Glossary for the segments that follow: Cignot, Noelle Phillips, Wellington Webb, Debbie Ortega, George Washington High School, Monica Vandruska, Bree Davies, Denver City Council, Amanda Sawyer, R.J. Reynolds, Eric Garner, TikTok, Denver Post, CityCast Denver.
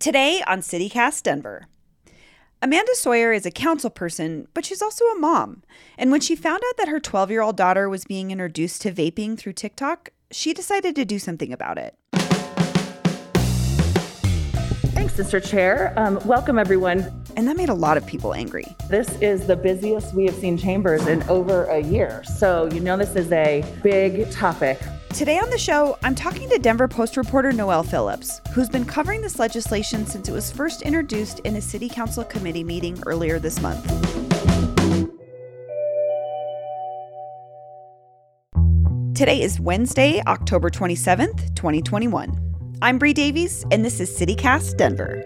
Today on CityCast Denver. Amanda Sawyer is a council person, but she's also a mom. And when she found out that her 12-year-old daughter was being introduced to vaping through TikTok, she decided to do something about it. Thanks, Sister Chair. Welcome, everyone. And that made a lot of people angry. This is the busiest we have seen chambers in over a year. So you know this is a big topic. Today on the show, I'm talking to Denver Post reporter Noelle Phillips, who's been covering this legislation since it was first introduced in a city council committee meeting earlier this month. Today is Wednesday, October 27th, 2021. I'm Bree Davies, and this is CityCast Denver.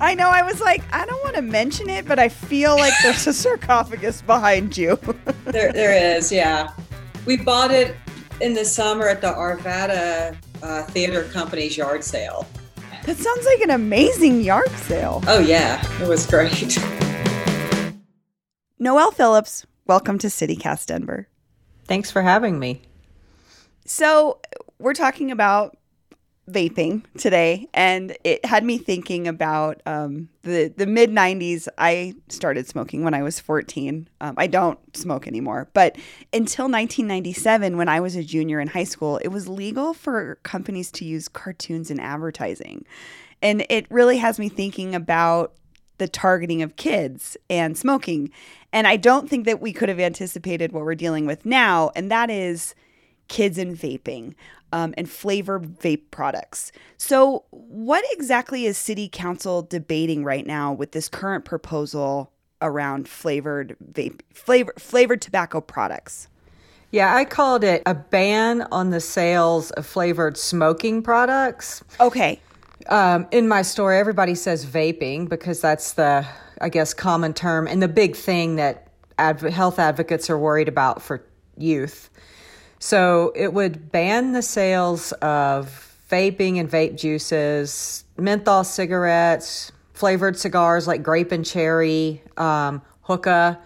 I know, I was like, I don't want to mention it, but I feel like there's a sarcophagus behind you. There is, yeah. We bought it in the summer at the Arvada Theater Company's yard sale. That sounds like an amazing yard sale. Oh, yeah. It was great. Noelle Phillips, welcome to CityCast Denver. Thanks for having me. So we're talking about vaping today, and it had me thinking about the mid-90s. I started smoking when I was 14. I don't smoke anymore, but until 1997, when I was a junior in high school, it was legal for companies to use cartoons in advertising. And it really has me thinking about the targeting of kids and smoking. And I don't think that we could have anticipated what we're dealing with now, and that is kids and vaping. And flavored vape products. So what exactly is City Council debating right now with this current proposal around flavored tobacco products? Yeah, I called it a ban on the sales of flavored smoking products. Okay. In my story, everybody says vaping because that's the, I guess, common term and the big thing that health advocates are worried about for youth. So it would ban the sales of vaping and vape juices, menthol cigarettes, flavored cigars like grape and cherry, hookah,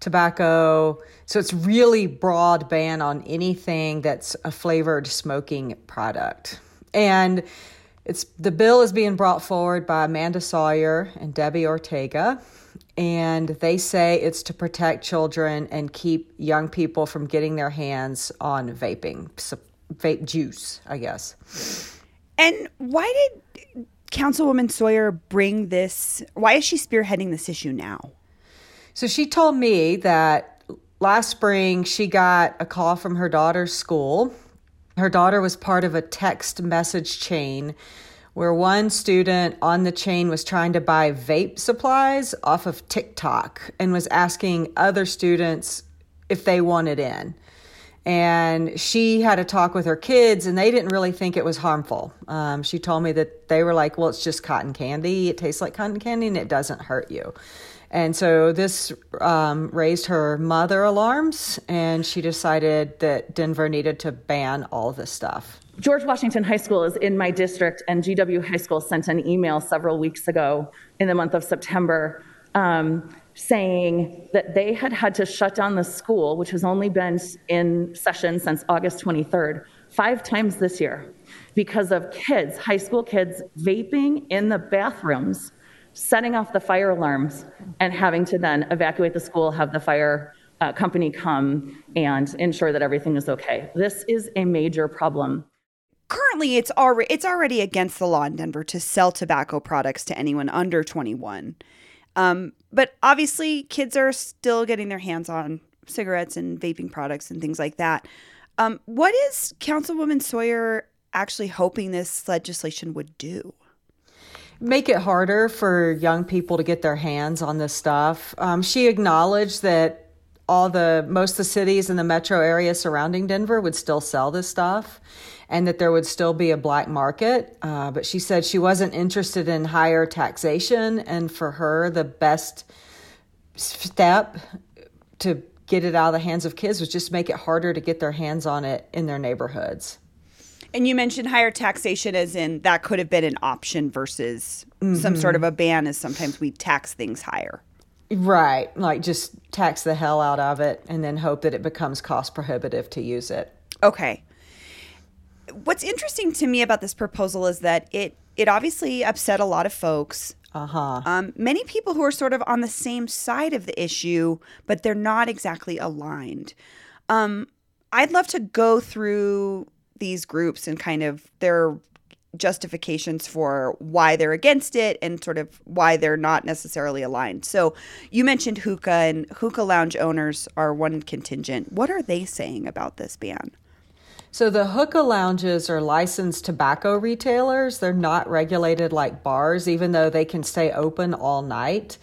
tobacco. So it's really broad ban on anything that's a flavored smoking product. And the bill is being brought forward by Amanda Sawyer and Debbie Ortega. And they say it's to protect children and keep young people from getting their hands on vape juice, I guess. And why did Councilwoman Sawyer bring this? Why is she spearheading this issue now? So she told me that last spring she got a call from her daughter's school. Her daughter was part of a text message chain where one student on the chain was trying to buy vape supplies off of TikTok and was asking other students if they wanted in. And she had a talk with her kids, and they didn't really think it was harmful. She told me that they were like, well, it's just cotton candy. It tastes like cotton candy, and it doesn't hurt you. And so this raised her mother alarms, and she decided that Denver needed to ban all this stuff. George Washington High School is in my district, and GW High School sent an email several weeks ago in the month of September saying that they had to shut down the school, which has only been in session since August 23rd, 5 times this year, because of kids, high school kids, vaping in the bathrooms, setting off the fire alarms, and having to then evacuate the school, have the fire company come and ensure that everything is okay. This is a major problem. Currently, it's already against the law in Denver to sell tobacco products to anyone under 21. But obviously, kids are still getting their hands on cigarettes and vaping products and things like that. What is Councilwoman Sawyer actually hoping this legislation would do? Make it harder for young people to get their hands on this stuff. She acknowledged that most of the cities in the metro area surrounding Denver would still sell this stuff and that there would still be a black market. But she said she wasn't interested in higher taxation. And for her, the best step to get it out of the hands of kids was just make it harder to get their hands on it in their neighborhoods. And you mentioned higher taxation as in that could have been an option versus some sort of a ban, as sometimes we tax things higher. Right. Like just tax the hell out of it and then hope that it becomes cost prohibitive to use it. Okay. What's interesting to me about this proposal is that it obviously upset a lot of folks. Uh-huh. Many people who are sort of on the same side of the issue, but they're not exactly aligned. I'd love to go through these groups and kind of their justifications for why they're against it and sort of why they're not necessarily aligned. So you mentioned hookah, and hookah lounge owners are one contingent. What are they saying about this ban? So the hookah lounges are licensed tobacco retailers. They're not regulated like bars, even though they can stay open all night.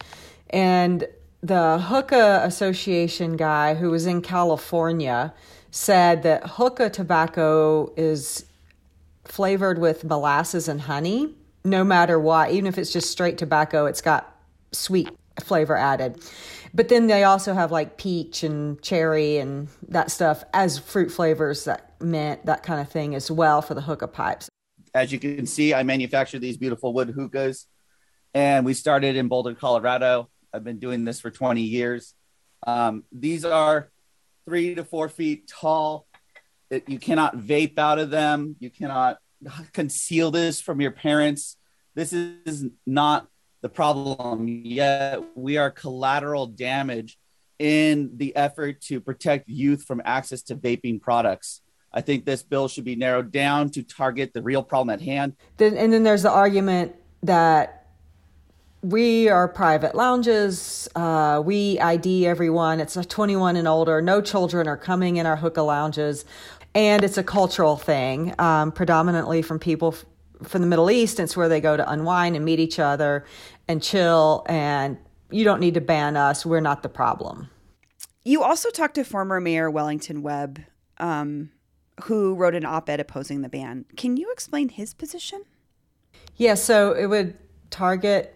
And the Hookah Association guy who was in California said that hookah tobacco is flavored with molasses and honey, no matter what. Even if it's just straight tobacco, it's got sweet flavor added. But then they also have like peach and cherry and that stuff as fruit flavors, that mint, that kind of thing as well for the hookah pipes. As you can see, I manufacture these beautiful wood hookahs, and we started in Boulder, Colorado. I've been doing this for 20 years. These are 3 to 4 feet tall. You cannot vape out of them. You cannot conceal this from your parents. This is not the problem yet. We are collateral damage in the effort to protect youth from access to vaping products. I think this bill should be narrowed down to target the real problem at hand. And then there's the argument that we are private lounges. We ID everyone. It's 21 and older. No children are coming in our hookah lounges. And it's a cultural thing, predominantly from people from the Middle East. It's where they go to unwind and meet each other and chill. And you don't need to ban us. We're not the problem. You also talked to former Mayor Wellington Webb, who wrote an op-ed opposing the ban. Can you explain his position? Yeah, so it would target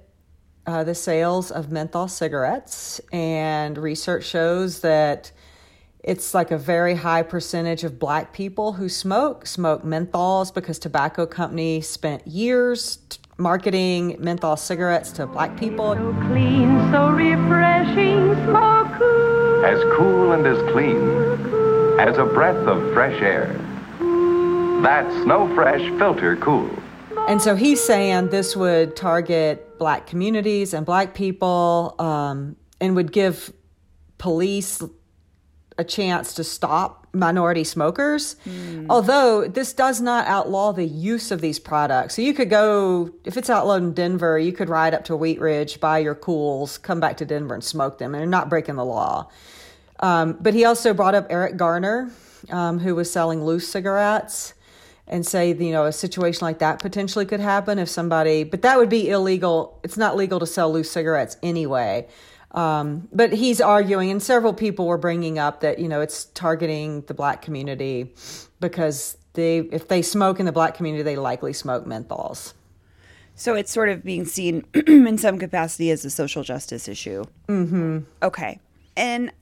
the sales of menthol cigarettes, and research shows that it's like a very high percentage of Black people who smoke menthols because tobacco companies spent years marketing menthol cigarettes to Black people. So clean, so refreshing, so cool. As cool and as clean as a breath of fresh air. That's Snow Fresh Filter Cool. And so he's saying this would target Black communities and Black people, and would give police a chance to stop minority smokers. Although this does not outlaw the use of these products. So you could go, if it's outlawed in Denver, you could ride up to Wheat Ridge, buy your cools, come back to Denver and smoke them. And they're not breaking the law. But he also brought up Eric Garner, who was selling loose cigarettes, and say, you know, a situation like that potentially could happen if somebody, but that would be illegal. It's not legal to sell loose cigarettes anyway. But he's arguing, and several people were bringing up that, you know, it's targeting the Black community because if they smoke in the Black community, they likely smoke menthols. So it's sort of being seen in some capacity as a social justice issue. Mm-hmm. Okay. And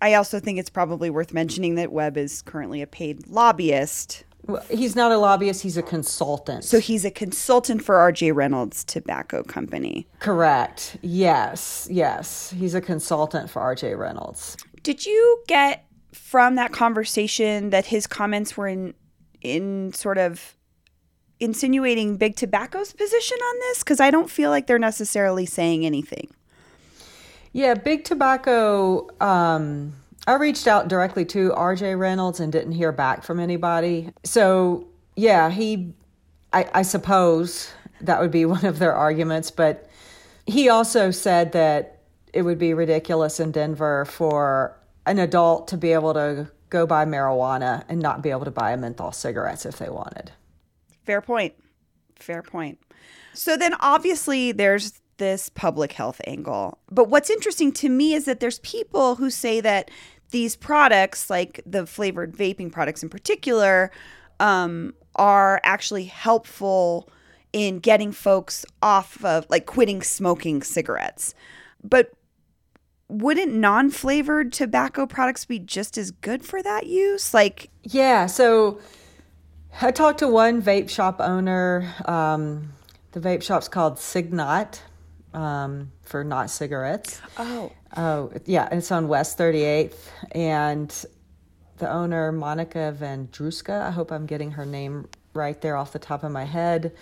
I also think it's probably worth mentioning that Webb is currently a paid lobbyist. Well, he's not a lobbyist. He's a consultant. So he's a consultant for R.J. Reynolds Tobacco Company. Correct. Yes. Yes. He's a consultant for R.J. Reynolds. Did you get from that conversation that his comments were in sort of insinuating Big Tobacco's position on this? Because I don't feel like they're necessarily saying anything. Yeah, Big Tobacco, I reached out directly to R.J. Reynolds and didn't hear back from anybody. So, yeah, I suppose that would be one of their arguments. But he also said that it would be ridiculous in Denver for an adult to be able to go buy marijuana and not be able to buy a menthol cigarettes if they wanted. Fair point. Fair point. So then obviously there's this public health angle. But what's interesting to me is that there's people who say that these products, like the flavored vaping products in particular, are actually helpful in getting folks off of, like, quitting smoking cigarettes. But wouldn't non-flavored tobacco products be just as good for that use? Like, yeah. So I talked to one vape shop owner. The vape shop's called Cignot. for not cigarettes. Oh, yeah. And it's on West 38th. And the owner, Monica Vandruska, I hope I'm getting her name right there off the top of my head,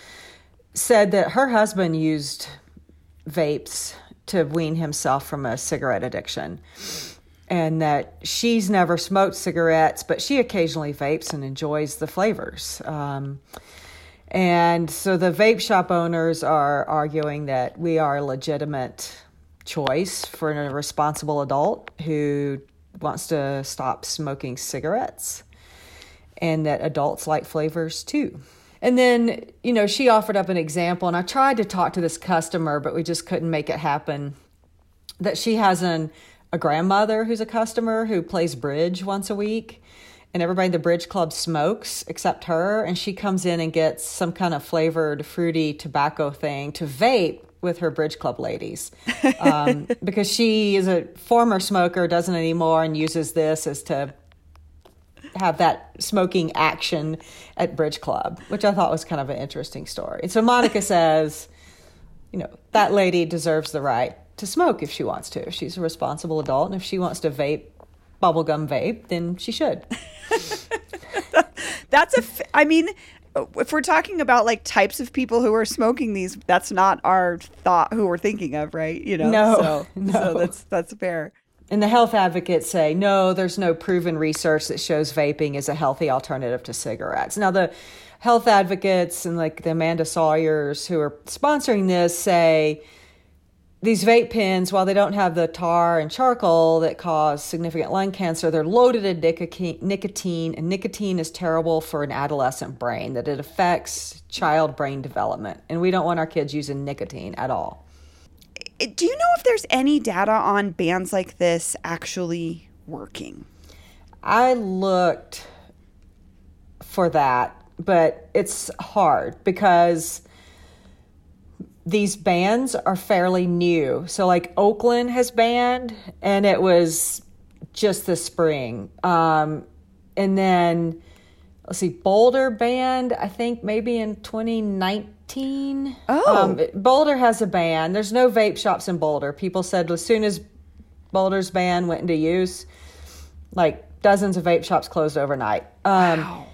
said that her husband used vapes to wean himself from a cigarette addiction, and that she's never smoked cigarettes, but she occasionally vapes and enjoys the flavors. And so the vape shop owners are arguing that we are a legitimate choice for a responsible adult who wants to stop smoking cigarettes, and that adults like flavors too. And then, you know, she offered up an example, and I tried to talk to this customer, but we just couldn't make it happen, that she has a grandmother who's a customer who plays bridge once a week, and everybody in the bridge club smokes except her, and she comes in and gets some kind of flavored fruity tobacco thing to vape with her bridge club ladies, because she is a former smoker, doesn't anymore, and uses this as to have that smoking action at bridge club, which I thought was kind of an interesting story. And so Monica says, you know, that lady deserves the right to smoke if she wants to. If she's a responsible adult, and if she wants to vape, bubblegum vape, then she should. I mean, if we're talking about like types of people who are smoking these, that's not our thought who we're thinking of, right? You know, so that's fair. And the health advocates say, no, there's no proven research that shows vaping is a healthy alternative to cigarettes. Now, the health advocates and like the Amanda Sawyers who are sponsoring this say these vape pens, while they don't have the tar and charcoal that cause significant lung cancer, they're loaded in nicotine, and nicotine is terrible for an adolescent brain, that it affects child brain development. And we don't want our kids using nicotine at all. Do you know if there's any data on bans like this actually working? I looked for that, but it's hard because these bans are fairly new. So like Oakland has banned, and it was just this spring. And then, let's see, Boulder banned, I think maybe in 2019. Boulder has a ban. There's no vape shops in Boulder. People said as soon as Boulder's ban went into use, like dozens of vape shops closed overnight. Wow.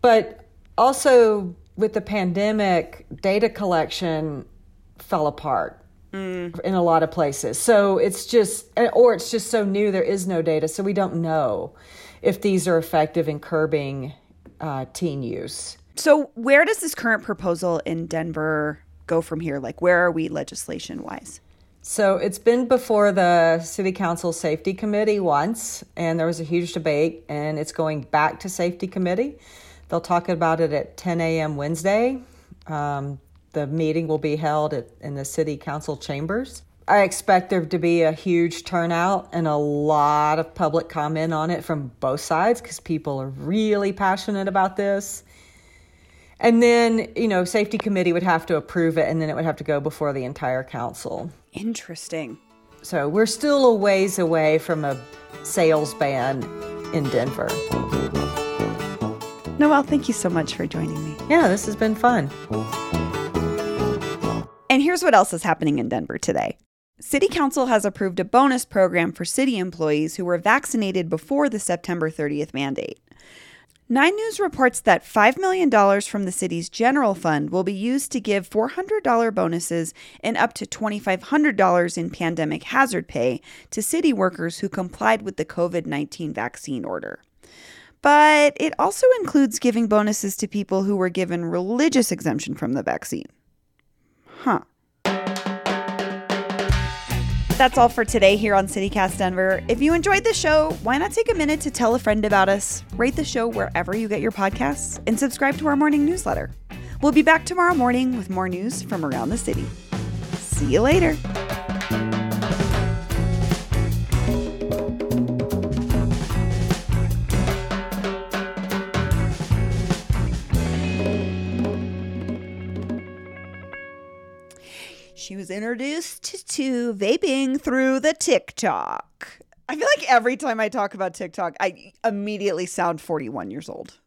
But also with the pandemic, data collection fell apart in a lot of places. So it's just so new, there is no data. So we don't know if these are effective in curbing teen use. So where does this current proposal in Denver go from here? Like, where are we legislation-wise? So it's been before the City Council Safety Committee once, and there was a huge debate, and it's going back to Safety Committee. They'll talk about it at 10 a.m. Wednesday. The meeting will be held in the City Council chambers. I expect there to be a huge turnout and a lot of public comment on it from both sides, because people are really passionate about this. And then, you know, Safety Committee would have to approve it, and then it would have to go before the entire council. Interesting. So we're still a ways away from a sales ban in Denver. Noelle, thank you so much for joining me. Yeah, this has been fun. And here's what else is happening in Denver today. City Council has approved a bonus program for city employees who were vaccinated before the September 30th mandate. 9 News reports that $5 million from the city's general fund will be used to give $400 bonuses and up to $2,500 in pandemic hazard pay to city workers who complied with the COVID-19 vaccine order. But it also includes giving bonuses to people who were given religious exemption from the vaccine. Huh. That's all for today here on CityCast Denver. If you enjoyed the show, why not take a minute to tell a friend about us, rate the show wherever you get your podcasts, and subscribe to our morning newsletter. We'll be back tomorrow morning with more news from around the city. See you later. She was introduced to vaping through the TikTok. I feel like every time I talk about TikTok, I immediately sound 41 years old.